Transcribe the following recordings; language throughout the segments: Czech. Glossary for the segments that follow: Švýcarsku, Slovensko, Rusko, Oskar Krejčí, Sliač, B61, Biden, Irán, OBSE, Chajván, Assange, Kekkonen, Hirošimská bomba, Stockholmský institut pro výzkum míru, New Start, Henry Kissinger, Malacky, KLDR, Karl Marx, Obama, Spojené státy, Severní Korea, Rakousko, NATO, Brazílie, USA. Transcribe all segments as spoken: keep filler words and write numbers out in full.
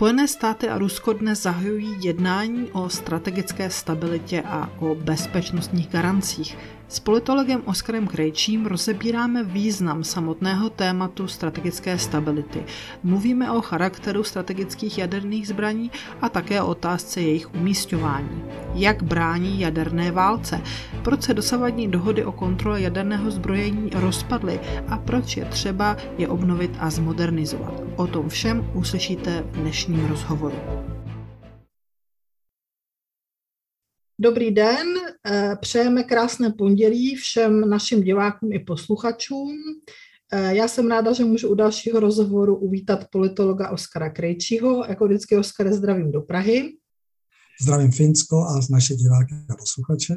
Spojené státy a Rusko dnes zahajují jednání o strategické stabilitě a o bezpečnostních garancích. S politologem Oskarem Krejčím rozebíráme význam samotného tématu strategické stability. Mluvíme o charakteru strategických jaderných zbraní a také o otázce jejich umísťování. Jak brání jaderné válce? Proč se dosavadní dohody o kontrole jaderného zbrojení rozpadly a proč je třeba je obnovit a zmodernizovat? O tom všem uslyšíte v dnešním rozhovoru. Dobrý den, přejeme krásné pondělí všem našim divákům i posluchačům. Já jsem ráda, že můžu u dalšího rozhovoru uvítat politologa Oskara Krejčího. Jako vždycky, Oskare, zdravím do Prahy. Zdravím Finsko a naše diváky a posluchače.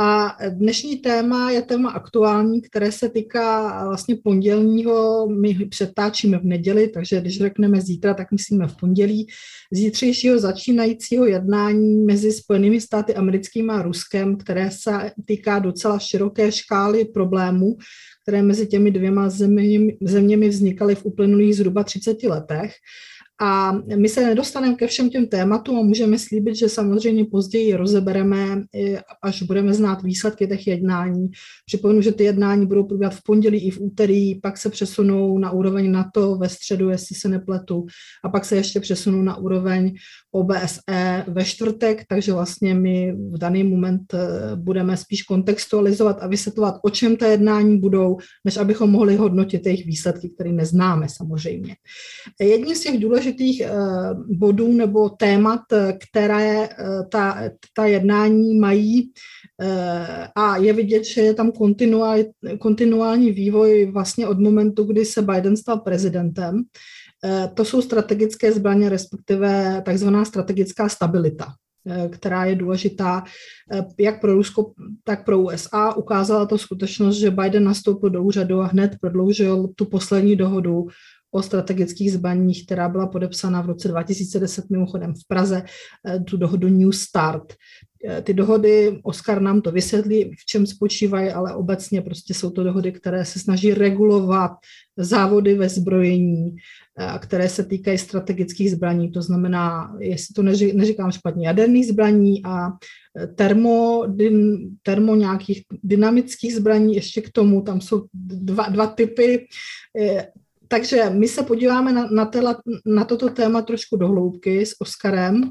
A dnešní téma je téma aktuální, které se týká vlastně pondělního, my přetáčíme v neděli, takže když řekneme zítra, tak myslíme v pondělí, zítřejšího začínajícího jednání mezi Spojenými státy americkými a Ruskem, které se týká docela široké škály problémů, které mezi těmi dvěma zeměmi, zeměmi vznikaly v uplynulých zhruba třiceti letech. A my se nedostaneme ke všem těm tématům a můžeme slíbit, že samozřejmě později rozebereme, až budeme znát výsledky těch jednání. Připomenu, že ty jednání budou probíhat v pondělí i v úterý, pak se přesunou na úroveň NATO ve středu, jestli se nepletu, a pak se ještě přesunou na úroveň O B S E ve čtvrtek, takže vlastně my v daný moment budeme spíš kontextualizovat a vysvětlovat, o čem ta jednání budou, než abychom mohli hodnotit jejich výsledky, které neznáme samozřejmě. Jedním z těch důležitých bodů nebo témat, které ta, ta jednání mají, a je vidět, že je tam kontinuál, kontinuální vývoj vlastně od momentu, kdy se Biden stal prezidentem, to jsou strategické zbraně, respektive takzvaná strategická stabilita, která je důležitá jak pro Rusko, tak pro U S A. Ukázala to skutečnost, že Biden nastoupil do úřadu a hned prodloužil tu poslední dohodu o strategických zbraních, která byla podepsána v roce dva tisíce deset mimochodem v Praze, tu dohodu New Start. Ty dohody, Oskar nám to vysvětlí, v čem spočívají, ale obecně prostě jsou to dohody, které se snaží regulovat závody ve zbrojení, které se týkají strategických zbraní, to znamená, jestli to neří, neříkám špatně, jaderných zbraní a termo, dyn, termo nějakých dynamických zbraní, ještě k tomu, tam jsou dva, dva typy. Takže my se podíváme na, na, téla, na toto téma trošku do hloubky s Oskarem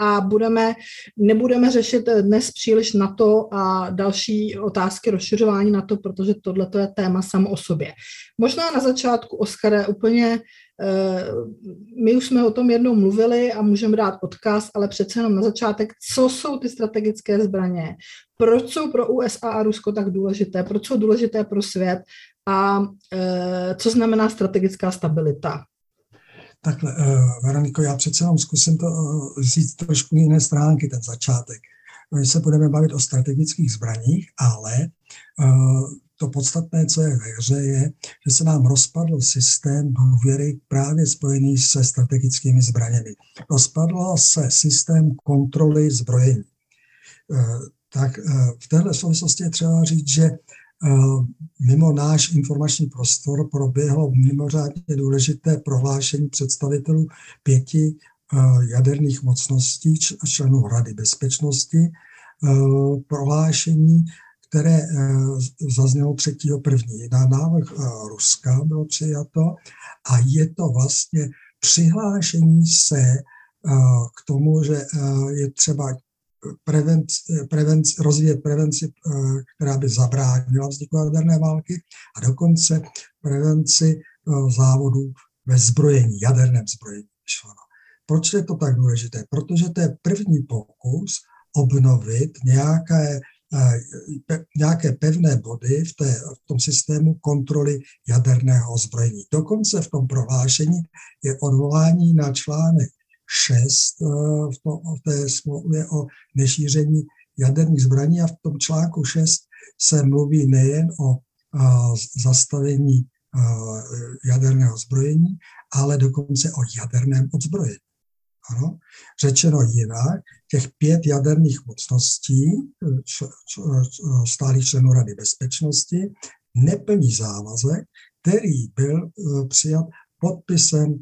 a budeme, nebudeme řešit dnes příliš NATO a další otázky rozšiřování NATO, protože tohleto je téma samo o sobě. Možná na začátku, Oskare, úplně, my už jsme o tom jednou mluvili a můžeme dát odkaz, ale přece jenom na začátek, co jsou ty strategické zbraně, proč jsou pro U S A a Rusko tak důležité, proč jsou důležité pro svět a co znamená strategická stabilita. Takhle, Veroniko, já přece jenom zkusím to říct trošku jiné stránky, ten začátek. My se budeme bavit o strategických zbraních, ale to podstatné, co je ve hře, je, že se nám rozpadl systém důvěry právě spojený se strategickými zbraněmi. Rozpadl se systém kontroly zbrojení. Tak v této souvislosti je třeba říct, že mimo náš informační prostor proběhlo mimořádně důležité prohlášení představitelů pěti jaderných mocností členů Rady bezpečnosti, prohlášení, které zaznělo třetího prvního Na návrh Ruska bylo přijato a je to vlastně přihlášení se k tomu, že je třeba Prevenci, prevenci, rozvíjet prevenci, která by zabránila vzniku jaderné války a dokonce prevenci závodů ve zbrojení, jaderném zbrojení. Proč je to tak důležité? Protože to je první pokus obnovit nějaké, nějaké pevné body v, té, v tom systému kontroly jaderného zbrojení. Dokonce v tom prohlášení je odvolání na článek šest v, to, v té smlouvě o nešíření jaderných zbraní a v tom článku šest se mluví nejen o a, zastavení a, jaderného zbrojení, ale dokonce o jaderném odzbrojení. Ano? Řečeno jinak, těch pět jaderných mocností č, č, stálých členů Rady bezpečnosti neplní závazek, který byl přijat podpisem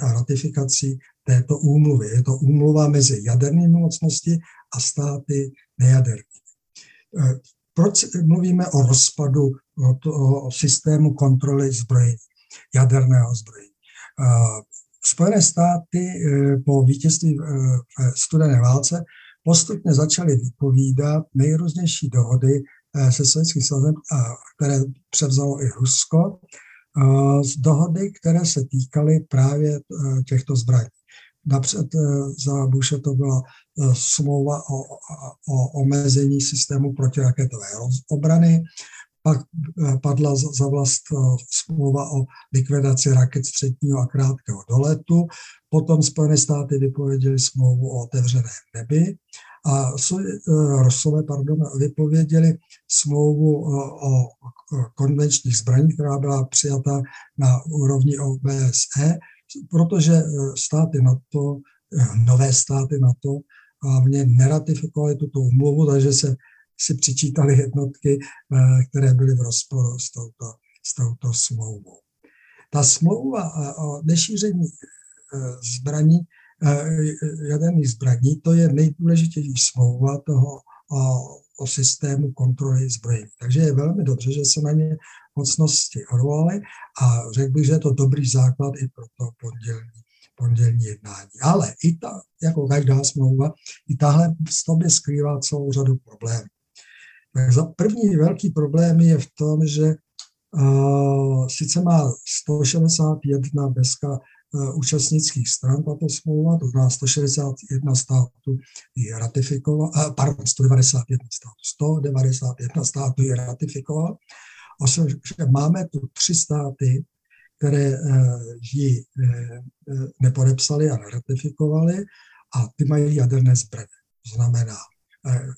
a ratifikací této úmluvy. Je to úmluva mezi jadernými mocnosti a státy nejaderní. Proč mluvíme o rozpadu o systému kontroly zbrojení, jaderného zbrojení? Spojené státy po vítězství studené válce postupně začaly vypovídat nejrůznější dohody se Sovětským svazem, které převzalo i Rusko, z dohody, které se týkaly právě těchto zbraní. Napřed za Bushe to byla smlouva o, o omezení systému protiraketové obrany, pak padla za vlast smlouva o likvidaci raket středního a krátkého doletu, potom Spojené státy vypověděly smlouvu o otevřeném nebi a Rusové pardon, vypověděli smlouvu o konvenčních zbraních, která byla přijata na úrovni O B S E, protože státy NATO, nové státy NATO hlavně neratifikovaly tuto úmluvu, takže se si přičítali jednotky, které byly v rozporu s touto, s touto smlouvou. Ta smlouva o nešíření zbraní, jaderných zbraní, to je nejdůležitější smlouva toho o, o systému kontroly zbrojení. Takže je velmi dobře, že se na ně mocnosti odvolaly a řekl bych, že je to dobrý základ i pro to pondělní, pondělní jednání. Ale i ta, jako každá smlouva, i tahle v sobě skrývá celou řadu problémů. Tak za první velký problém je v tom, že uh, sice má sto šedesát jedna dneska uh, účastnických stran tato smlouva, to znamená sto šedesát jedna států ji ratifikovalo, uh, pardon, sto devadesát jedna států, sto devadesát jedna států ji ratifikovalo, že máme tu tři státy, které uh, ji uh, nepodepsali a neratifikovali, a ty mají jaderné zbraně, to znamená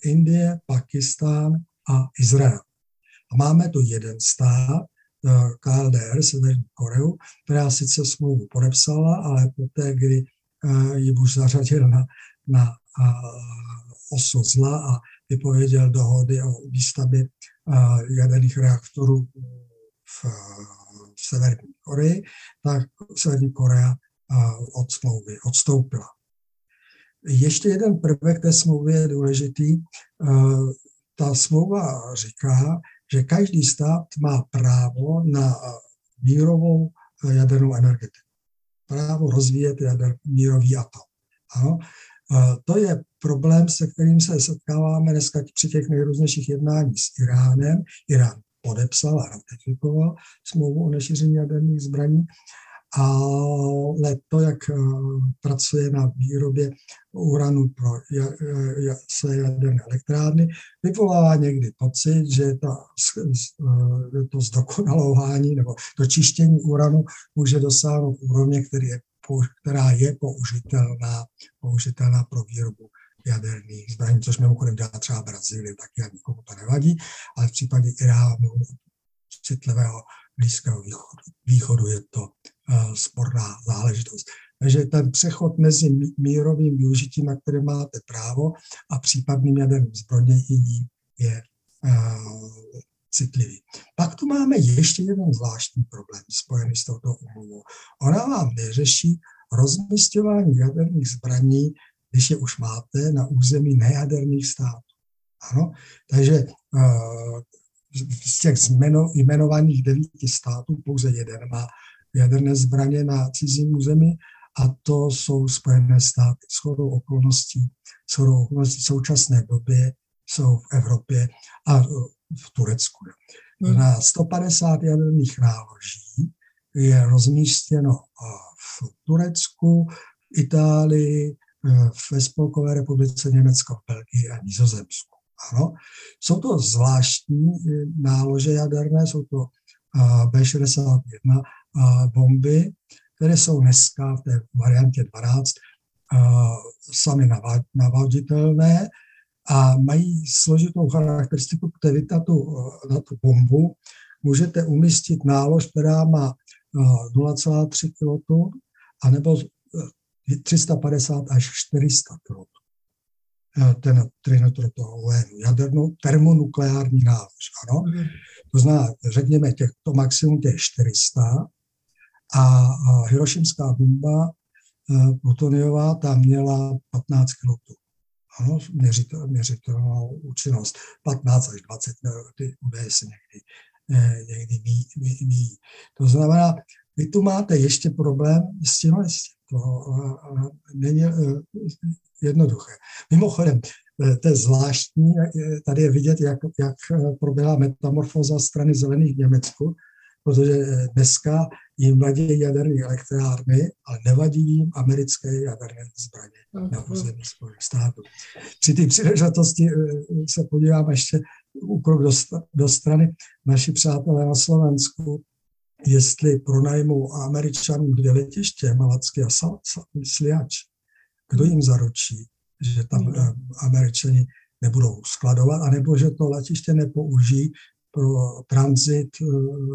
Indie, Pakistán a Izrael. A máme tu jeden stát, K L D R, Severní Koreu, která sice smlouvu podepsala, ale poté, kdy ji Bush zařadil na, na osu zla a vypověděl dohody o výstavbě jaderných reaktorů v, v Severní Koreji, tak Severní Korea od smlouvy odstoupila. Ještě jeden prvek té smlouvy je důležitý. Ta smlouva říká, že každý stát má právo na mírovou jadernou energetiku. Právo rozvíjet jader, mírový atom. Ano. To je problém, se kterým se setkáváme dneska při těch nejrůznějších jednání s Iránem. Irán podepsal a ratifikoval smlouvu o nešíření jaderných zbraní, ale to, jak pracuje na výrobě uranu pro své jaderné elektrárny, vyvolává někdy pocit, že ta, to zdokonalování nebo to čištění uranu může dosáhnout úrovně, je, která je použitelná, použitelná pro výrobu jaderných zbraní, což mimochodem dělá třeba Brazílie, taky nikomu to nevadí, ale v případě Iránu citlivého Blízkého východu, východu je to uh, sporná záležitost. Takže ten přechod mezi mírovým využitím, na které máte právo, a případným jaderným zbrojněním je uh, citlivý. Pak tu máme ještě jeden zvláštní problém spojený s touto úmluvou. Ona vám neřeší rozmisťování jaderných zbraní, když je už máte na území nejaderných států. Ano? Takže uh, z těch jmenovaných devíti států pouze jeden má jaderné zbraně na cizím území, a to jsou Spojené státy. Shodou okolností, shodou okolností v současné době jsou v Evropě a v Turecku. Na sto padesát jaderných náloží je rozmístěno v Turecku, v Itálii, ve Spolkové republice Německo, v Belgii a Nizozemsku. Ano, jsou to zvláštní nálože jaderné, jsou to B šedesát jedna bomby, které jsou dneska v té variantě dvanáct sami navoditelné a mají složitou charakteristiku, které na tu, na tu bombu můžete umístit nálož, která má nula celá tři kilogramu anebo tři sta padesát až čtyři sta kilogramů. Ten trinitu toho ulénu, jadernou termonukleární nálož, ano. To znamená, řekněme, těch, to maximum těch čtyři sta a hirošimská bomba plutoniová tam měla patnáct kilotonů. Ano, měřitelnou účinnost. patnáct až dvacet, ty údaje se někdy, někdy mí, mí, mí. To znamená, vy tu máte ještě problém s tím lesem. To není jednoduché. Mimochodem, to je zvláštní, tady je vidět, jak, jak proběhla metamorfóza strany zelených v Německu, protože dneska jim vadí jaderné elektrárny, ale nevadí jim americké jaderné zbraně na území Spojených států. Při té příležitosti se podíváme ještě úkrok do, do strany. Naši přátelé na Slovensku, jestli pronajmou Američanům dvě letiště, Malacky a Sliač, kdo jim zaručí, že tam Američani nebudou skladovat, anebo že to letiště nepoužijí pro tranzit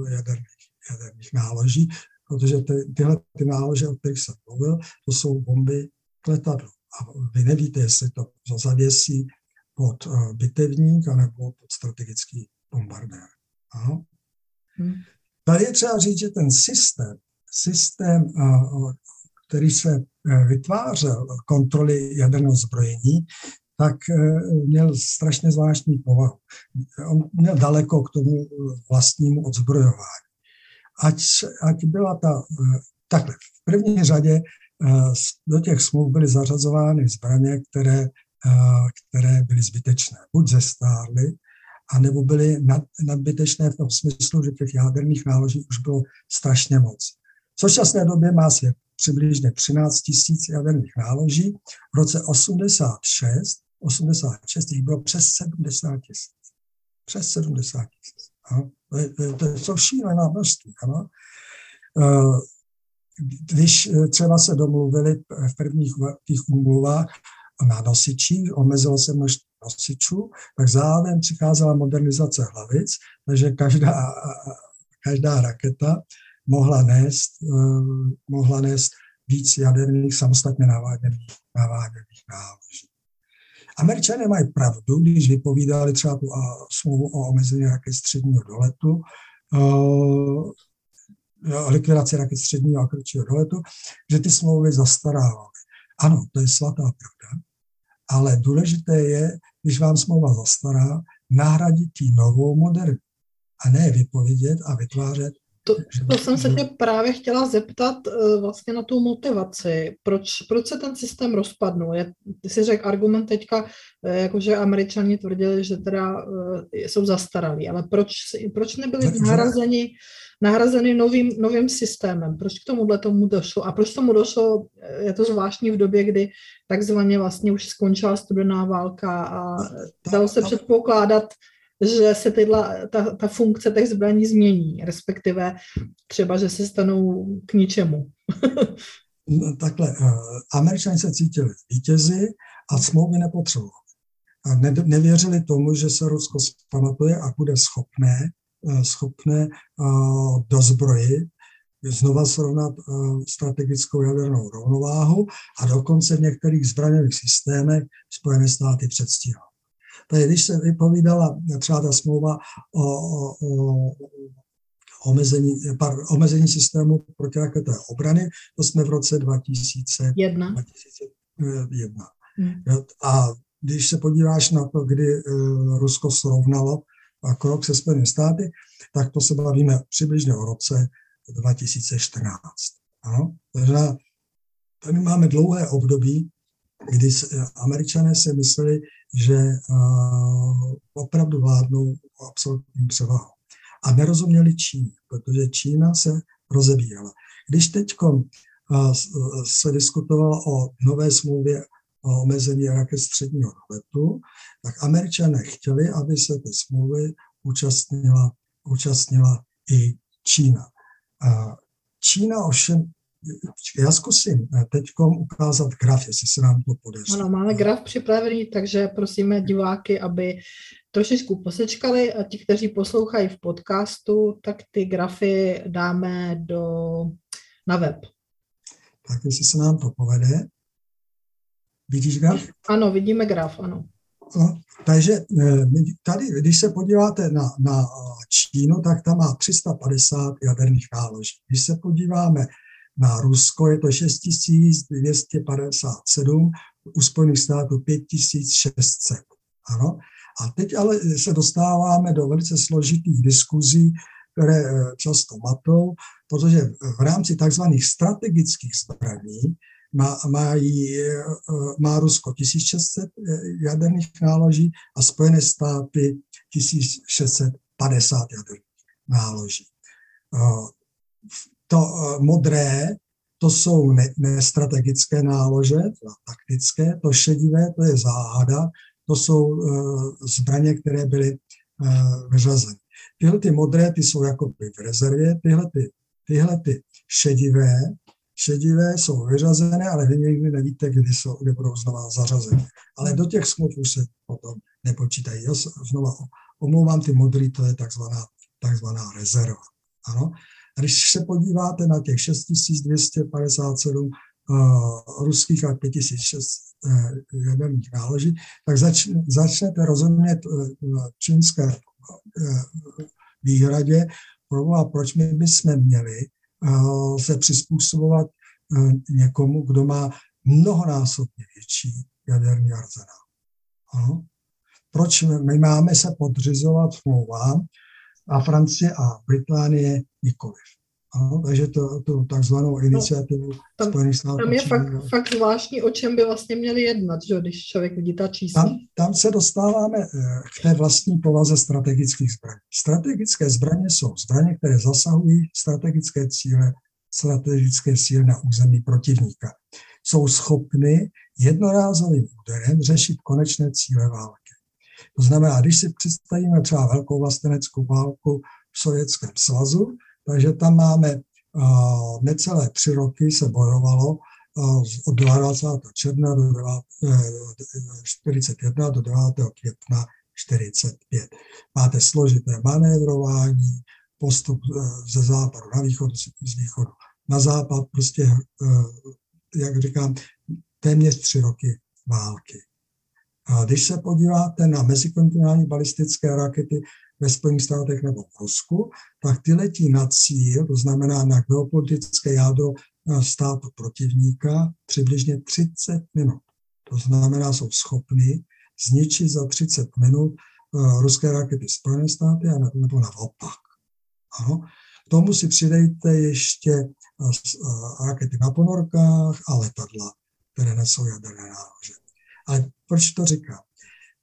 jaderných, jaderných náloží, protože ty, tyhle ty nálože, o kterých jsem mluvil, to jsou bomby k letadlu. A vy nevíte, jestli to zavěsí pod bitevník anebo pod strategický bombardér. Aha. Hmm. Tady je třeba říct, že ten systém, systém, který se vytvářel kontroly jaderného zbrojení, tak měl strašně zvláštní povahu. On měl daleko k tomu vlastnímu odzbrojování. Ať, ať byla ta, takhle, v první řadě do těch smluv byly zařazovány zbraně, které, které byly zbytečné. Buď zestárly, anebo byly nad, nadbytečné v tom smyslu, že těch jaderných náloží už bylo strašně moc. V současné době má svět přibližně třináct tisíc jaderných náloží. V roce osmdesát šest jich bylo přes sedmdesát tisíc. Přes sedmdesát tisíc. To je to šílená množství. Ano? Když třeba se domluvili v prvních těch úmluvách na nosičích, omezilo se množství nosičů, tak zároveň přicházela modernizace hlavic, takže každá, každá raketa mohla nést, mohla nést víc jaderných samostatně naváděných, naváděných náloží. Američané mají pravdu, když vypovídali třeba tu smlouvu o omezení raket středního doletu, likvidaci raket středního a kratšího doletu, že ty smlouvy zastarávaly. Ano, to je svatá pravda, ale důležité je, když vám smlouva zastará, nahradit ji novou moderní a ne vypovědět a vytvářet. To, to jsem se tě právě chtěla zeptat vlastně na tu motivaci. Proč, proč se ten systém rozpadnul? Je, ty jsi řekl argument teďka, jakože Američani tvrdili, že teda jsou zastaralí, ale proč, proč nebyli nahrazeni, nahrazeni novým, novým systémem? Proč k tomuhle tomu došlo? A proč tomu došlo, je to zvláštní v době, kdy takzvaně vlastně už skončila studená válka a dalo se předpokládat, že se tyhle, ta, ta funkce těch zbraní změní, respektive třeba, že se stanou k ničemu. No, takhle, Američané se cítili vítězi a smlouvy nepotřebovali. A ne, nevěřili tomu, že se Rusko zpamatuje a bude schopné, schopné dozbrojit, znova srovnat strategickou jadernou rovnováhu a dokonce v některých zbraňových systémech Spojené státy předstíhá. Tady, když se vypovídala třeba ta smlouva o, o, o omezení, par, omezení systému protiraketové obrany, to jsme v roce dva tisíce jedna. Hmm. A když se podíváš na to, kdy Rusko srovnalo krok se Spojenými státy, tak to se bavíme přibližně o roce dva tisíce čtrnáct. Ano? Takže tady máme dlouhé období, kdy Američané si mysleli, že uh, opravdu vládnou absolutní převahu. A nerozuměli Číně, protože Čína se rozebírala. Když teď uh, se diskutovalo o nové smlouvě o omezení raket středního doletu, tak Američané chtěli, aby se ty smlouvy účastnila, účastnila i Čína. Uh, Čína ovšem. Já zkusím teďkom ukázat graf, jestli se nám to podaří. Ano, máme graf připravený, takže prosíme diváky, aby trošičku posečkali a ti, kteří poslouchají v podcastu, tak ty grafy dáme do, na web. Tak jestli se nám to povede. Vidíš graf? Ano, vidíme graf, ano. takže tady, když se podíváte na, na Čínu, tak tam má tři sta padesát jaderných náloží. Když se podíváme na Rusko, je to šest tisíc dvě stě padesát sedm, u Spojených států pět tisíc šest set. Ano. A teď ale se dostáváme do velice složitých diskuzí, které často matou, protože v rámci takzvaných strategických zbraní má, mají, má Rusko tisíc šest set jaderných náloží a Spojené státy tisíc šest set padesát jaderných náloží. To modré, to jsou nestrategické nálože, taktické, to šedivé, to je záhada, to jsou zbraně, které byly vyřazeny. Tyhle ty modré, ty jsou jakoby v rezervě, tyhle ty, tyhle ty šedivé, šedivé jsou vyřazené, ale vy někdy nevíte, kdy, jsou, kdy budou znova zařazeny. Ale do těch smluv už se potom nepočítají. Já znova omlouvám, ty modrý, to je takzvaná, takzvaná rezerva. Ano? A když se podíváte na těch šest tisíc dvě stě padesát sedm uh, ruských a pět tisíc šest set uh, jaderných náloží, tak zač, začnete rozumět uh, čínské uh, výhradě, proč my bychom měli uh, se přizpůsobovat uh, někomu, kdo má mnohonásobně větší jaderný arzenál. Ano? Proč my máme se podřizovat smlouvám, a Francie a Británie nikoliv. Ano, takže to, tu takzvanou iniciativu no, tam, Spojených států. Tam je fakt, fakt zvláštní, o čem by vlastně měli jednat, že, když člověk vidí ta čísla. Tam, tam se dostáváme k té vlastní povaze strategických zbraní. Strategické zbraně jsou zbraně, které zasahují strategické cíle, strategické cíle na území protivníka. Jsou schopny jednorázovým úderem řešit konečné cíle války. To znamená, když si představíme třeba velkou vlasteneckou válku v Sovětském svazu, takže tam máme uh, necelé tři roky se bojovalo uh, od dvacátého června do devatenáct čtyřicet jedna do devátého května čtyřicet pět. Máte složité manévrování, postup uh, ze západu na východ, z východu na západ, prostě, uh, jak říkám, téměř tři roky války. A když se podíváte na mezikontinentální balistické rakety ve Spojených státech nebo v Rusku, tak ty letí na cíl, to znamená na geopolitické jádro státu protivníka, přibližně třicet minut. To znamená, jsou schopni zničit za třicet minut uh, ruské rakety Spojené státy a nebo naopak. Ano. K tomu si přidejte ještě uh, rakety na ponorkách a letadla, které nesou jaderné nálože. Ale proč to říkám?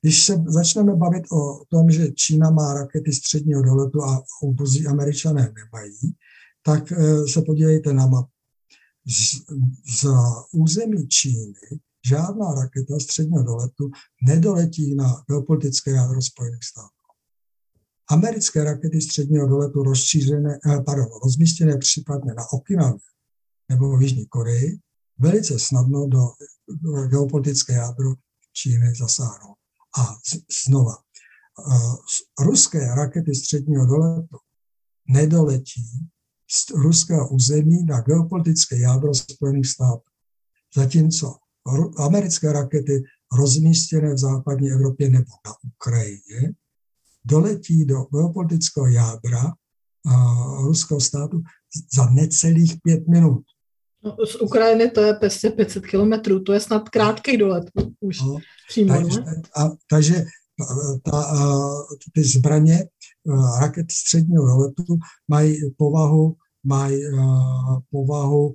Když se začneme bavit o tom, že Čína má rakety středního doletu a obozí Američané nemají, tak se podívejte na mapu. Z, z území Číny žádná raketa středního doletu nedoletí na geopolitické jádro Spojených států. Americké rakety středního doletu rozšířené, pardon, rozmístěné případně na Okinawě nebo v Jižní Koreji velice snadno do geopolitické jádro Číny zasáhnou. A z, znova, uh, ruské rakety středního doletu nedoletí z ruského území na geopolitické jádro Spojených států. Zatímco ru, americké rakety rozmístěné v západní Evropě nebo na Ukrajině doletí do geopolitického jádra uh, ruského státu za necelých pět minut. No, z Ukrajiny to je přesně pět set kilometrů, to je snad krátký dolet už no, přímo. Takže, a, takže ta, a, ty zbraně a, raket středního doletu mají povahu, mají a, povahu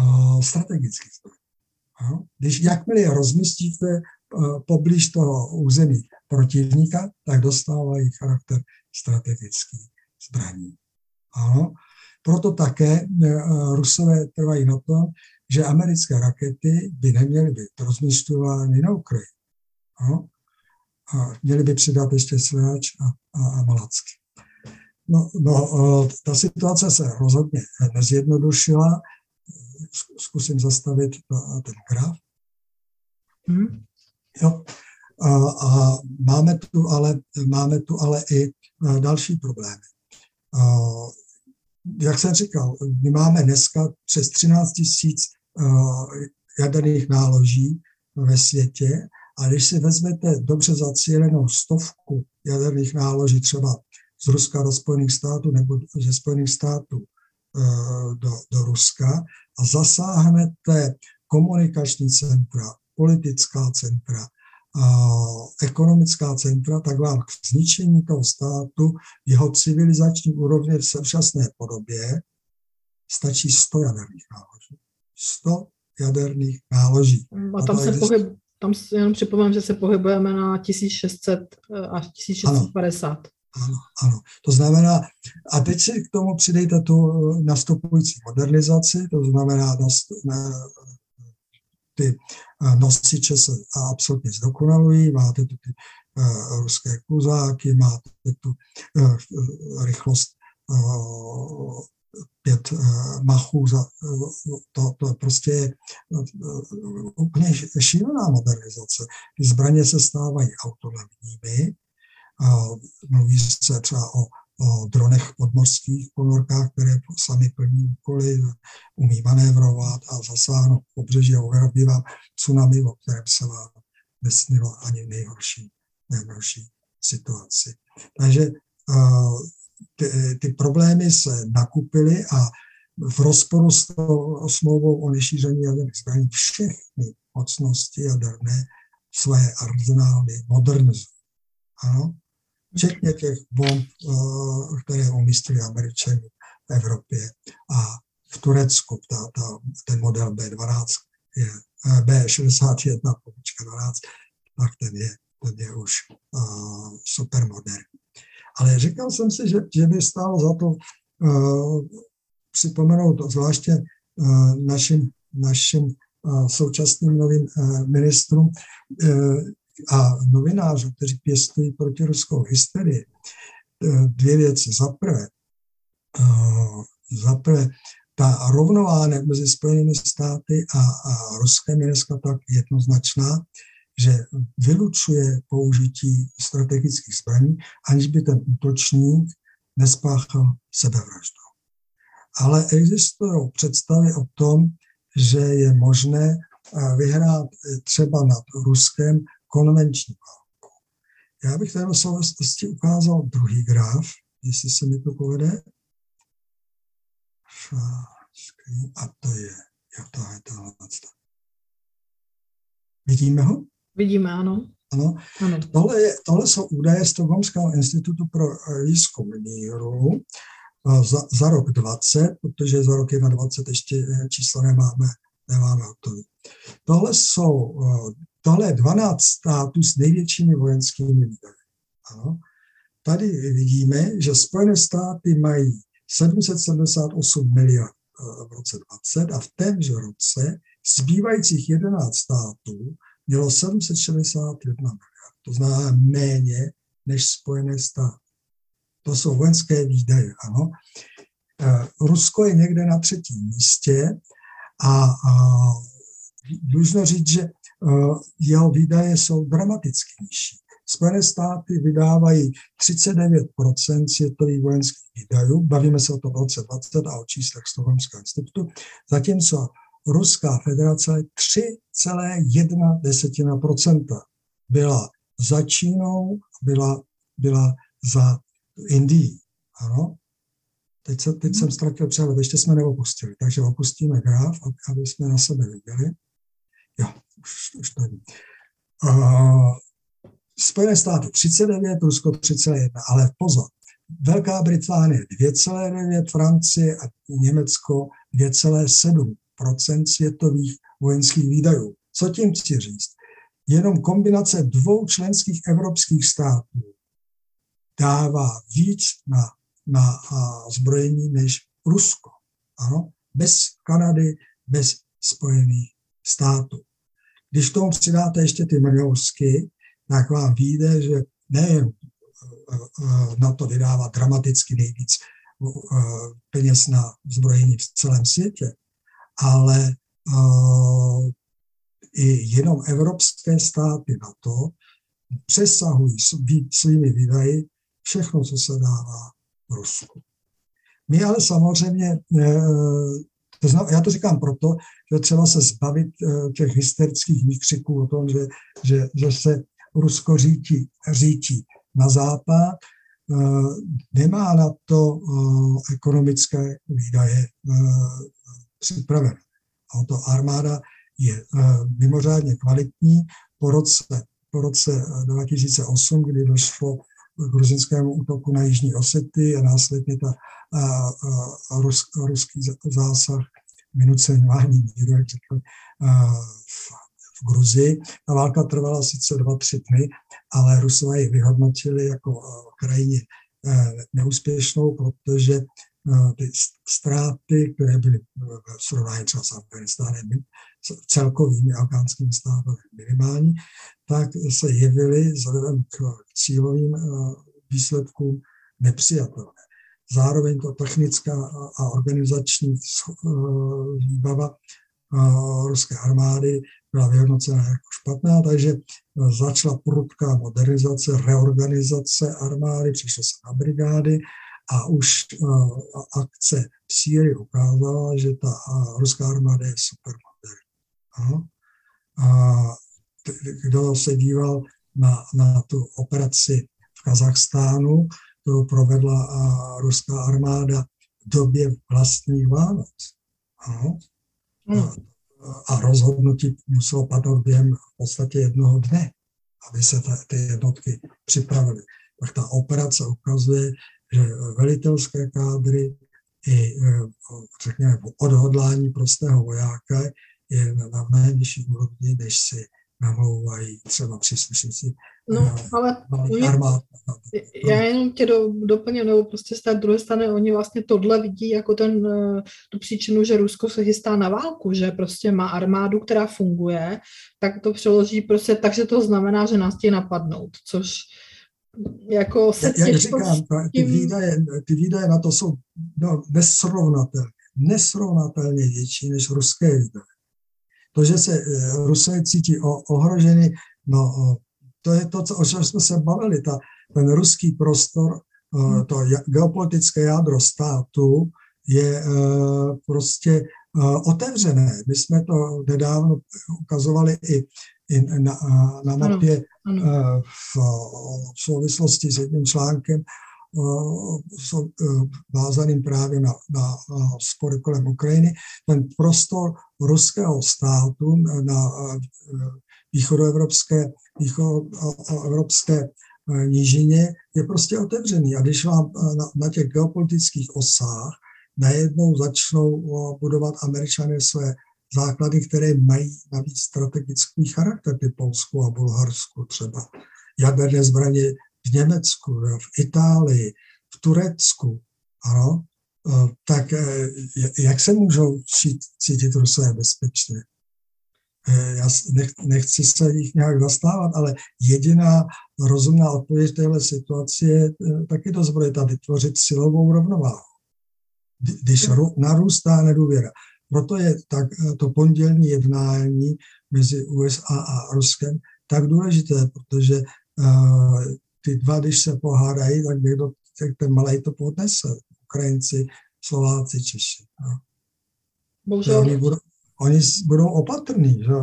a, strategických zbraní. Když jakmile je rozmístíte a, poblíž toho území protivníka, tak dostávají charakter strategických zbraní. Ano. Proto také Rusové trvají na tom, že americké rakety by neměly být rozmísťovány na Ukraji. No? A měly by přidat ještě Sliač a, a, a Malacky. No, no, ta situace se rozhodně nezjednodušila. Zkusím zastavit ten graf. Hmm. Jo. A, a máme, tu ale, máme tu ale i další problémy. A, Jak jsem říkal, my máme dneska přes třináct tisíc uh, jaderných náloží ve světě A když si vezmete dobře zacílenou stovku jaderných náloží třeba z Ruska do Spojených států nebo ze Spojených států do, do Ruska a zasáhnete komunikační centra, politická centra, ekonomická centra, tak vám k zničení toho státu jeho civilizační úrovně v současné podobě stačí sto jaderných náloží. sto jaderných náloží. A tam se pohyb... Tam si jenom připomínám, že se pohybujeme na tisíc šest set až tisíc šest set padesát. Ano, ano, ano. To znamená, a teď si k tomu přidejte tu nastupující modernizaci, to znamená na, ty nosiče se absolutně zdokonalují, máte tu ty uh, ruské kluzáky, máte tu uh, rychlost uh, pět uh, machů, za, uh, to, to prostě je uh, úplně šílená modernizace. Ty zbraně se stávají autonomními, uh, mluví se třeba o, o dronech podmořských ponorkách, které sami plní úkoly, umí manévrovat a zasáhnout pobřeží a vyrobí vám tsunami, o kterém se vám nesnilo ani v nejhorší, nejhorší situaci. Takže uh, Ty, ty problémy se nakupily a v rozporu s tou smlouvou o nešíření jaderných zbraní všechny mocnosti jaderné své arzenály modernizují. Ano? Včetně těch bomb, které umístili Američané v Evropě a v Turecku. Ta, ta, ten model bé dvanáct je, bé šedesát jedna, pomůčka dvanáct, tak ten je, ten je už uh, supermoderní. Ale říkal jsem si, že, že by stálo za to uh, připomenout zvláště uh, našim, našim uh, současným novým uh, ministrům uh, a novinářům, kteří pěstují protiruskou hysterii, uh, dvě věci. Za prvé, uh, za prvé ta rovnováha mezi Spojenými státy a, a Ruskem je dneska tak jednoznačná, že vylučuje použití strategických zbraní, aniž by ten útočník nespáchal sebevraždu. Ale existují představy o tom, že je možné vyhrát třeba nad Ruskem konvenční válku. Já bych tady v souvislosti ukázal druhý graf, jestli se mi to povede. A to je, jak to je tahle. Vidíme ho? Vidíme, ano. Ano. Ano. Tohle, je, tohle jsou údaje Stockholmského institutu pro výzkum míru za, za rok dvacet, protože za rok dvacet jedna ještě čísla nemáme, nemáme hotové. Tohle jsou, tohle je dvanáct států s největšími vojenskými výdaji. Ano. Tady vidíme, že Spojené státy mají sedm set sedmdesát osm miliard v roce dvacet a v témže roce zbývajících jedenáct států mělo sedm set šedesát jedna miliard, to znamená méně než Spojené státy. To jsou vojenské výdaje, ano. Rusko je někde na třetím místě a, a dlužno říct, že jeho výdaje jsou dramaticky nižší. Spojené státy vydávají třicet devět procent světových vojenských výdajů, bavíme se o tom roce dvacet a o číslech Stockholmského institutu, zatímco Ruská federace tři celá jedna desetina procenta byla za Čínou, byla, byla za Indií. Ano? Teď, se, teď jsem ztratil přehled, ještě jsme neopustili, takže opustíme graf, aby jsme na sebe viděli. Jo, už, už tady. Uh, Spojené státy třicet devět, Rusko tři celá jedna, ale pozor. Velká Británie dvě celá devět, Francie a Německo dvě celá sedm. Procent světových vojenských výdajů. Co tím chci říct? Jenom kombinace dvou členských evropských států dává víc na, na zbrojení než Rusko. Ano? Bez Kanady, bez Spojených států. Když tomu přidáte ještě ty mrňousky, tak vám vyjde, že nejen na to vydává dramaticky nejvíc peněz na zbrojení v celém světě, ale uh, i jenom evropské státy na to přesahují svými výdaji všechno, co se dává v Rusku. My ale samozřejmě uh, To znamená, já to říkám proto, že třeba se zbavit těch hysterických výkřiků o tom, že, že, že se Rusko řítí, řítí na západ, nemá na to ekonomické výdaje připravené. A to armáda je mimořádně kvalitní. Po roce, po roce dva tisíce osm, kdy došlo k gruzinskému útoku na Jižní Osety a následně ta a, a, a rus, a ruský zásah vynucování míru, jak řekl, v, v Gruzii. Ta válka trvala sice dva, tři dny, ale Rusové ji vyhodnotili jako krajně neúspěšnou, protože ty ztráty, které byly v srovnání třeba s Afganistánem, celkovými afgánskými státem minimální, tak se jevily vzhledem k cílovým výsledkům nepřijatelné. Zároveň to technická a organizační výbava ruské armády byla vyhodnocena jako špatná, takže začala prudká modernizace, reorganizace armády, přišlo se na brigády, a už uh, akce v Sýrii ukázala, že ta uh, ruská armáda je supermoderní. Uh, kdo se díval na, na tu operaci v Kazachstánu, to provedla uh, ruská armáda v době vlastních Vánoc. Uh, uh, a rozhodnutí muselo padnout během v podstatě jednoho dne, aby se ta, ty jednotky připravily. Tak ta operace ukazuje, že velitelské kádry i, řekněme, odhodlání prostého vojáka je na nejvyšší úrovni, než si namlouvají třeba příslušníci. No, ale mě, já jenom tě do, doplním, nebo prostě z té druhé strany, oni vlastně tohle vidí jako ten, tu příčinu, že Rusko se chystá na válku, že prostě má armádu, která funguje, tak to přeloží prostě, takže to znamená, že nás tě napadnout, což jako se já, já říkám, ty výdaje, ty výdaje na to jsou no, nesrovnatelně, nesrovnatelně větší než ruské výdaje. To, že se Rusové cítí ohroženi, no, to je to, o čem jsme se bavili. Ta, ten ruský prostor, to geopolitické jádro státu je prostě otevřené. My jsme to nedávno ukazovali i na, na mapě ano, ano. V, v souvislosti s jedním článkem vázaným právě na, na spory kolem Ukrajiny. Ten prostor ruského státu na východoevropské, východoevropské nížině je prostě otevřený. A když vám na, na těch geopolitických osách najednou začnou budovat Američané své základy, které mají navíc strategický charakter, ty Polsku a Bulharsku třeba, jaderné zbraně v Německu, v Itálii, v Turecku, ano, tak jak se můžou cítit Rusové bezpečně? Já nechci se jich nějak zastávat, ale jediná rozumná odpověď téhle situaci je taky dozbrojit a vytvořit silovou rovnováhu, když narůstá nedůvěra. Proto je tak, to pondělní jednání mezi U S A a Ruskem tak důležité, protože uh, ty dva, když se pohádají, tak někdo, ten malej to podnese. Ukrajinci, Slováci, Češi. No. Bože, oni budou, oni budou opatrní. Že?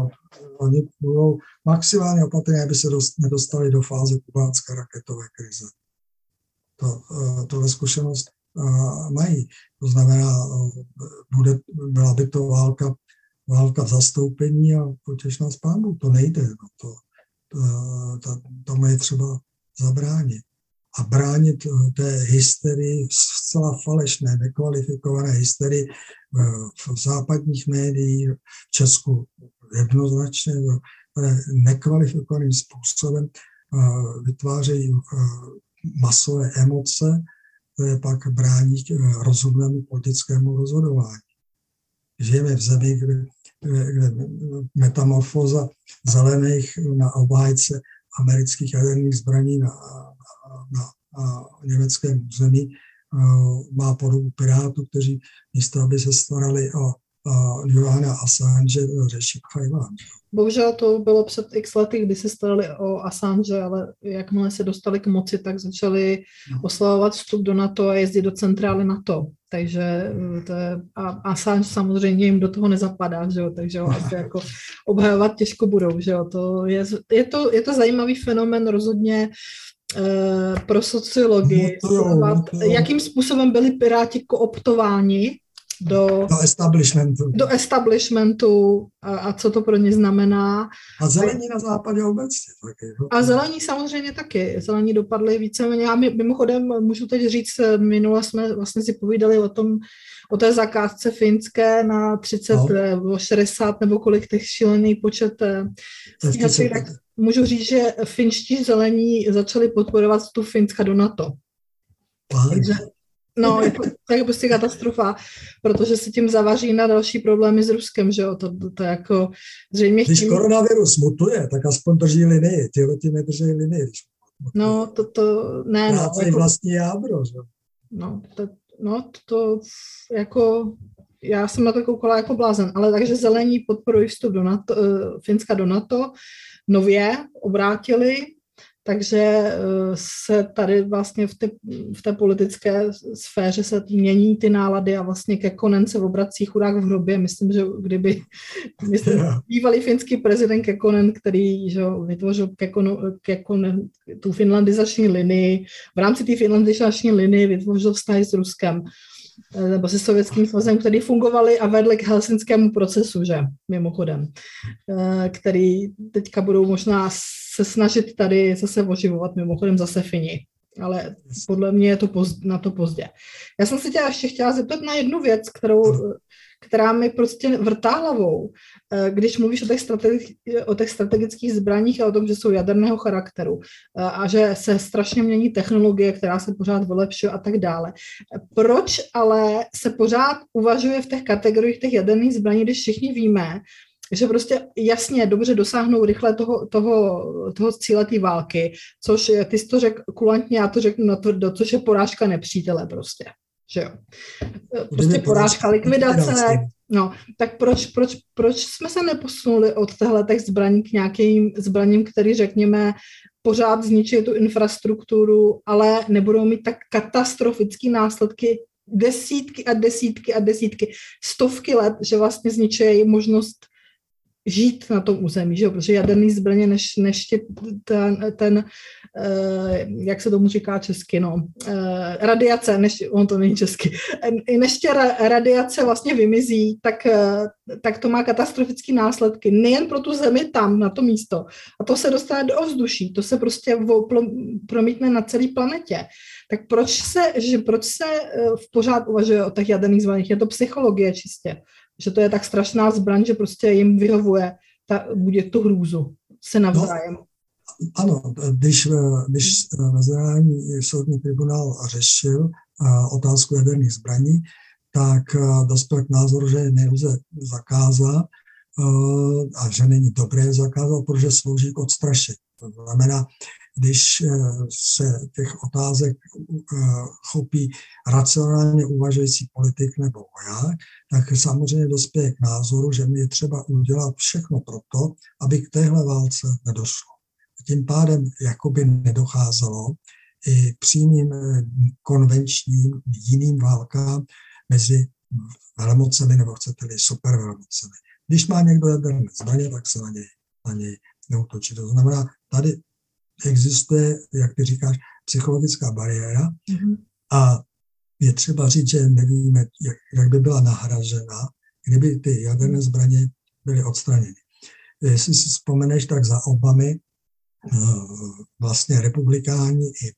Oni budou maximálně opatrní, aby se dost, nedostali do fáze kubánské raketové krize. To, uh, tohle zkušenost mají. To znamená, bude, byla by to válka, válka v zastoupení a potěš nás Pán Bůh. To nejde. No to, to, to, tomu je třeba zabránit. A bránit té hysterii, zcela falešné, nekvalifikované hysterii v západních médiích, v Česku jednoznačně, nekvalifikovaným způsobem vytvářejí masové emoce, které pak brání rozumnému politickému rozhodování. Žijeme v zemi, kde, kde metamorfóza zelených na obhájce amerických jaderných zbraní na, na, na německém území má podobu pirátů, kteří místo, aby se starali o Juliana Assange řeší Chajván. Bohužel to bylo před x lety, kdy se starali o Assange, ale jakmile se dostali k moci, tak začali oslavovat vstup do NATO a jezdit do centrály NATO. Takže to je, a Assange samozřejmě jim do toho nezapadá, že jo, takže ho asi jako obhajovat těžko budou, že jo. To je, je, to, je to zajímavý fenomén rozhodně eh, pro sociologii, no to, jakým způsobem byli Piráti kooptováni Do, do establishmentu. Do establishmentu a, a co to pro ně znamená. A zelení na západě obecně taky. A zelení samozřejmě taky. Zelení dopadly víceméně. A mimochodem můžu teď říct, minule jsme vlastně si povídali o tom, o té zakázce finské na třicet, no. nebo šedesát, nebo kolik těch šílený počet stíhací, tak můžu říct, že finští zelení začali podporovat tu Finska do NATO. Takže no, jako, to je prostě katastrofa, protože se tím zavaří na další problémy s Ruskem, že jo, to, to, to jako zřejmě... Když tím... koronavirus mutuje, tak aspoň drží linii, tyhle ty nedrží linii. No, to, to ne, no. Jako, vlastní jádro, že jo. No, to, no, to jako, já jsem na to koukala jako blázen, ale takže zelení podporují vstup do NATO, Finska do NATO, nově obrátili. Takže se tady vlastně v té, v té politické sféře se mění ty nálady a vlastně Kekkonen se obrací chudák v hrobě. Myslím, že kdyby myslím, yeah. bývalý finský prezident Kekkonen, který že, vytvořil Kekkonu, Kekkonen, tu finlandizační linii, v rámci té finlandizační linii vytvořil vztahy s Ruskem nebo se Sovětským svazem, který fungovaly a vedly k helsinskému procesu, že, mimochodem, který teďka budou možná se snažit tady zase oživovat, mimochodem zase Fini, ale podle mě je to pozdě, na to pozdě. Já jsem se tě ještě chtěla zeptat na jednu věc, kterou, která mi prostě vrtá hlavou, když mluvíš o těch, strategi- o těch strategických zbraních a o tom, že jsou jaderného charakteru a že se strašně mění technologie, která se pořád vylepšuje a tak dále. Proč ale se pořád uvažuje v těch kategoriích těch jaderných zbraní, když všichni víme, že prostě jasně, dobře dosáhnou rychle toho, toho, toho cíle té války, což je, ty jsi to řekl kulantně, já to řeknu na to, což je porážka nepřítele prostě, že jo. Prostě porážka, likvidace, no, tak proč, proč, proč jsme se neposunuli od těchto zbraní k nějakým zbraním, který řekněme, pořád zničí tu infrastrukturu, ale nebudou mít tak katastrofické následky, desítky a desítky a desítky, stovky let, že vlastně zničí možnost žít na tom území, že jo, protože jaderný zbraně než, než ten, ten eh, jak se tomu říká česky, no, eh, radiace, než, on to není česky, než tě radiace vlastně vymizí, tak, eh, tak to má katastrofické následky, nejen pro tu zemi tam, na to místo, a to se dostane do ovzduší, to se prostě promítne na celé planetě. Tak proč se, že, proč se v pořád uvažuje o těch jaderných zbraních? Je to psychologie čistě, že to je tak strašná zbraň, že prostě jim vyhovuje, ta, bude to hrůzu se navzájem. No, ano, když, když mezinárodní soudní tribunál řešil otázku jaderných zbraní, tak dospěl k názoru, že je nelze zakázat a že není dobré zakázat, protože slouží k odstrašení. To znamená, když se těch otázek chopí racionálně uvažující politik nebo voják, tak samozřejmě dospěje k názoru, že je třeba udělat všechno proto, aby k téhle válce nedošlo. Tím pádem jakoby nedocházelo i k přímým konvenčním jiným válkám mezi velmocemi nebo chcete-li supervelmocemi. Když má někdo jaderné zbraně, tak se na něj, na něj neútočí. To znamená, tady existuje, jak ty říkáš, psychologická bariéra mm-hmm. a je třeba říct, že nevíme, jak, jak by byla nahražena, kdyby ty jaderné zbraně byly odstraněny. Jestli si vzpomeneš, tak za Obamy vlastně republikáni i,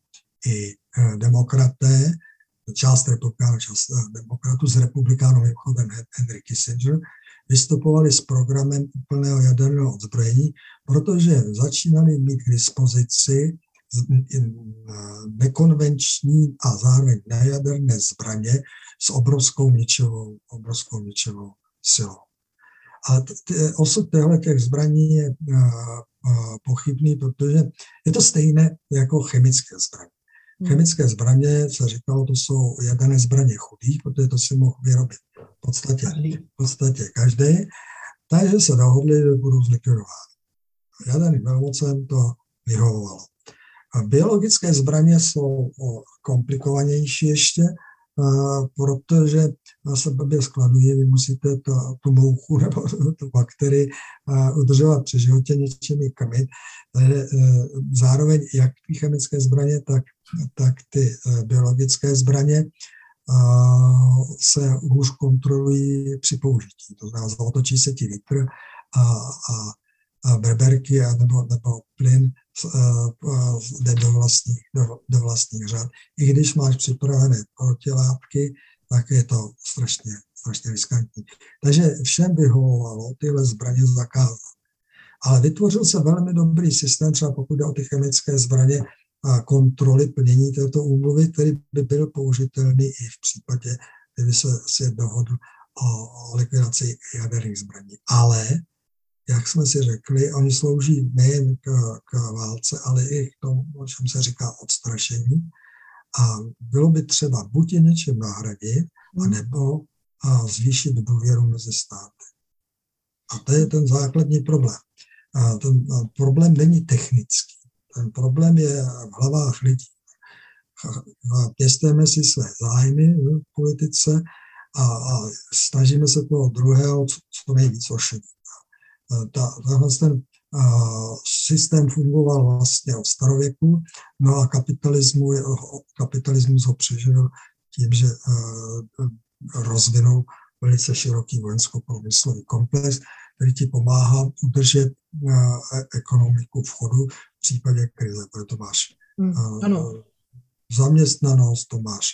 i demokraté, část republikánů, část demokratů s republikánem mimochodem Henry Kissinger, vystupovali s programem úplného jaderného odzbrojení, protože začínali mít k dispozici nekonvenční a zároveň nejaderné zbraně s obrovskou ničivou, obrovskou ničivou silou. A t- osud těchto zbraní je a, a, pochybný, protože je to stejné jako chemické zbraně. Chemické zbraně se říkalo, to jsou jaderné zbraně chudých, protože to si mohl vyrobit v podstatě, v podstatě každý. Takže se dohodli, že budou zlikvidovány. Jaderným velmocem to vyhovovalo. A biologické zbraně jsou komplikovanější ještě, protože se blbě skladují, vy musíte to, tu mouchu nebo tu bakterii udržovat při životě něčimi kmy. Takže zároveň jak ty chemické zbraně, tak, tak ty biologické zbraně se hůř kontrolují při použití. To znamená, zatočí se ti vítr a, a, a breberky a nebo, nebo plyn jde do vlastních, do, do vlastních řad. I když máš připravené protilátky, tak je to strašně, strašně riskantní. Takže všem vyhovovalo tyhle zbraně zakázat. Ale vytvořil se velmi dobrý systém, třeba pokud jde o ty chemické zbraně, a kontroly plnění této úmluvy, který by byl použitelný i v případě, kdyby se, se dohodl o, o likvidaci jaderných zbraní. Ale, jak jsme si řekli, oni slouží nejen k, k válce, ale i k tomu, o čem se říká odstrašení. A bylo by třeba buď je něčem nahradit, anebo a zvýšit důvěru mezi státy. A to je ten základní problém. A ten a problém není technický. Ten problém je v hlavách lidí. Pěstujeme si své zájmy v politice a, a snažíme se toho druhého co, co nejvíc ošetřit. Ta, tahle ten a, systém fungoval vlastně od starověku, no a kapitalismu, je, kapitalismus ho přežil tím, že a, rozvinul velice široký vojensko-průmyslový komplex, který ti pomáhá udržet a, ekonomiku v chodu v případě krize, protože to máš a, ano. zaměstnanost, to máš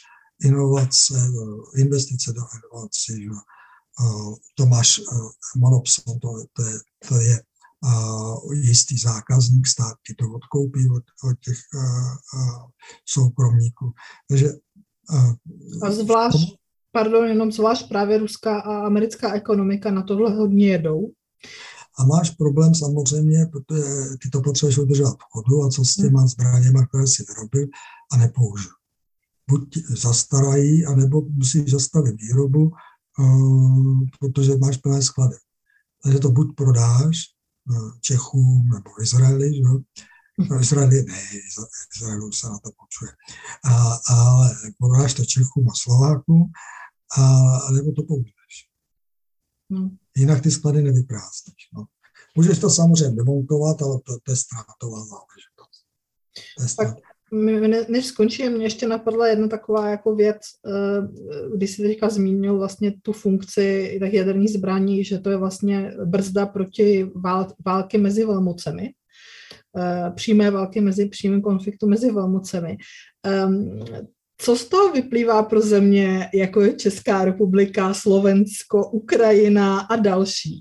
inovace, investice do inovací, to máš monopsol, to, to je, to je uh, jistý zákazník, stát ti to odkoupí od, od těch uh, uh, soukromníků. Takže, uh, a zvlášť, to... pardon, jenom zvlášť právě ruská a americká ekonomika na tohle hodně jedou. A máš problém samozřejmě, protože ty to potřebuješ udržovat v chodu a co s těma zbraněma, které si vyrobil a nepoužil. Buď zastarají, anebo musíš zastavit výrobu, Uh, protože máš plné sklady. Takže to buď prodáš uh, Čechům nebo Izraeli, že? No, Izraeli ne, Izraelu se na to počuje, a, ale prodáš to Čechům a Slovákům, a, a nebo to použiješ. No. Jinak ty sklady nevyprázdníš. No. Můžeš to samozřejmě demontovat, ale to, to je ztrátová záležitost. To je ztrátová. Než skončím, mě ještě napadla jedna taková jako věc, když jsi teďka zmínil vlastně tu funkci tak jaderných zbraní, že to je vlastně brzda proti vál, války mezi velmocemi, přímé války mezi přímým konfliktu mezi velmocemi. Co z toho vyplývá pro země, jako je Česká republika, Slovensko, Ukrajina a další?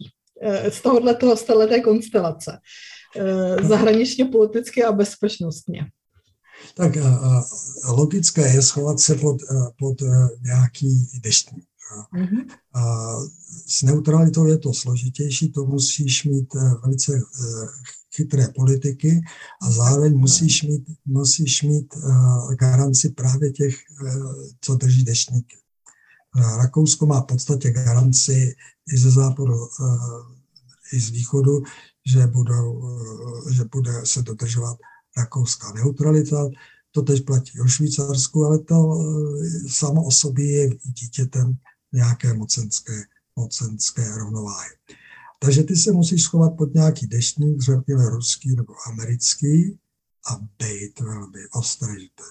Z tohohle toho staleté konstelace, zahraničně, politicky a bezpečnostně. Tak logické je schovat se pod, pod nějaký deštník. Mm-hmm. S neutralitou je to složitější, to musíš mít velice chytré politiky a zároveň musíš mít, musíš mít garanci právě těch, co drží deštníky. Rakousko má v podstatě garanci i ze západu, i z východu, že, budou, že bude se dodržovat rakouská neutralita, to teď platí o Švýcarsku, ale to samo o sobě je dítětem nějaké mocenské, mocenské rovnováhy. Takže ty se musíš schovat pod nějaký deštník, řekněme ruský nebo americký, a být velmi ostražitý.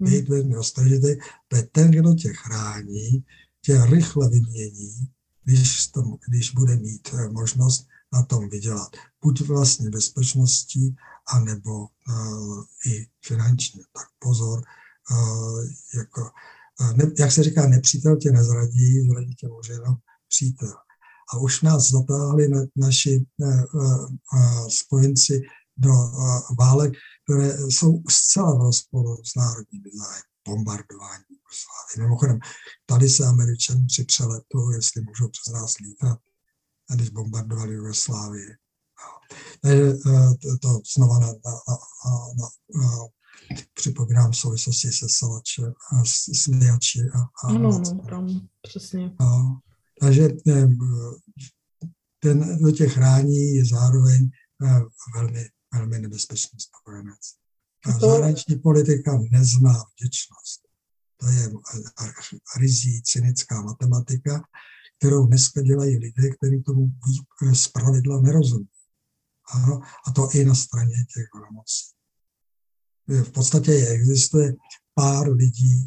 Být velmi ostražitý, to je ten, kdo tě chrání, tě rychle vymění, když, tom, když bude mít možnost na tom vydělat. Buď vlastní bezpečností, anebo uh, i finančně. Tak pozor, uh, jako, uh, ne, jak se říká, nepřítel tě nezradí, zradí tě může jenom přítel. A už nás zatáhli na, naši uh, uh, spojenci do uh, válek, které jsou zcela v rozporu s národními zájmy, bombardování Jugoslávie. Mimochodem, tady se Američan při přeletu, jestli můžou přes nás lítat, když bombardovali Jugoslávii. Takže to znova na, na, na, na, připomínám v souvislosti se salače a sliači. A, a, ano, a, tam přesně. A, takže ten, ten do těch rání je zároveň velmi, velmi nebezpečný spojenec. Zahraniční politika nezná vděčnost. To je rizí cynická matematika, kterou dneska dělají lidé, kteří tomu zpravidla nerozumí. Ano, a to i na straně těch mocí. V podstatě je, existuje pár lidí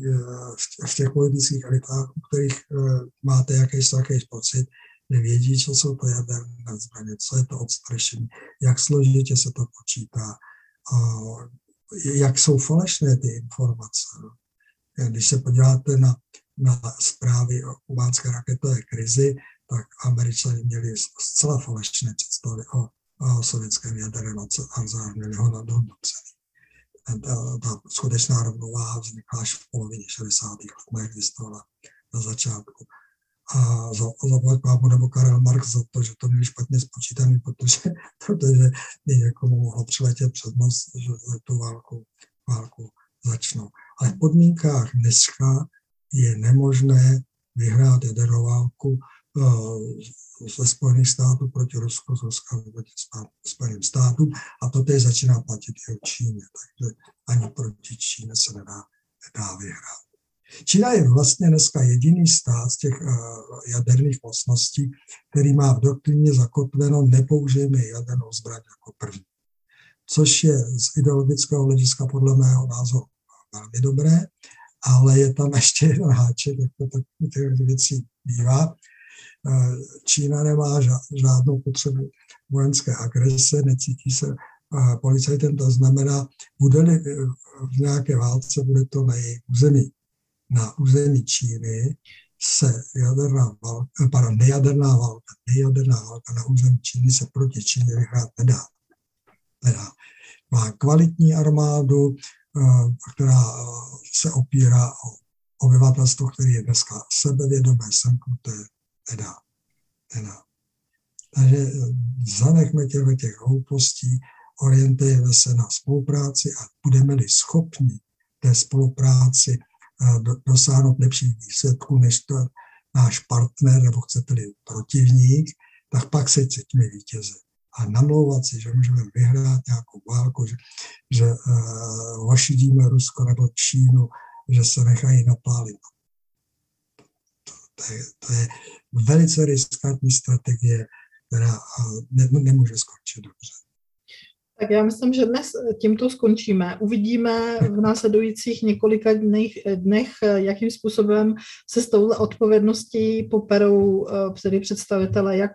v těch politických elitách, u kterých máte jakýž takový pocit, že vědí, co jsou to jaderné zbraně, co je to odstrašení, jak složitě se to počítá, jak jsou falešné ty informace. Když se podíváte na, na zprávy o kubánské raketové krizi, tak Američané měli zcela falešné představy o, o sovětském jaderném arzenálu, měli ho nadhodnocený. Ta, ta skutečná rovnováha vznikla až v polovině šedesátých let, existovala na začátku. A zavolal pámu nebo Karel Marx za to, že to měli špatně spočítaný, protože, protože někomu mohlo přiletět přednost, že tu válku, válku začnou. Ale v podmínkách dneska je nemožné vyhrát jadernou válku ze Spojených států proti Rusku, z Ruska proti Spojeným státům a to teď začíná platit i o Číně, takže ani proti Číně se nedá, nedá vyhrát. Čína je vlastně dneska jediný stát z těch jaderných mocností, který má v doktríně zakotveno nepoužijeme jadernou zbraň jako první, což je z ideologického hlediska podle mého názoru velmi dobré, ale je tam ještě jeden háček, jak to takových věcí bývá. Čína nemá žádnou potřebu vojenské agrese, necítí se policajtem, to znamená, bude-li v nějaké válce, bude to na její území. Na území Číny se jaderná válka, pardon, nejaderná válka, nejaderná válka na území Číny se proti Číně vyhrát nedá. nedá. Má kvalitní armádu, která se opírá o obyvatelstvo, které je dneska sebevědomé, semknuté, nedá. nedá. Takže zanechme těchto těch hloupostí, orientujeme se na spolupráci a budeme-li schopni té spolupráci dosáhnout lepších výsledků, než to náš partner, nebo chcete-li protivník, tak pak se cítíme vítěze. A namlouvat si, že můžeme vyhrát nějakou válku, že, že uh, ošidíme Rusko nebo Čínu, že se nechají napálit. To, to, je, to je velice riskantní strategie, která uh, ne, nemůže skončit dobře. Tak já myslím, že dnes tímto skončíme. Uvidíme v následujících několika dnech, dnech jakým způsobem se s touhle odpovědností poperou tedy představitele jak,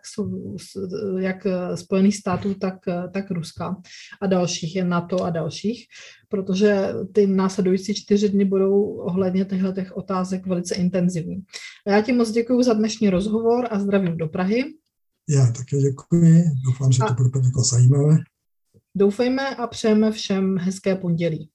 jak Spojených států, tak, tak Ruska a dalších, NATO a dalších, protože ty následující čtyři dny budou ohledně těchto otázek velice intenzivní. A já ti moc děkuji za dnešní rozhovor a zdravím do Prahy. Já také děkuji, doufám, že to bude zajímavé. Doufejme a přejeme všem hezké pondělí.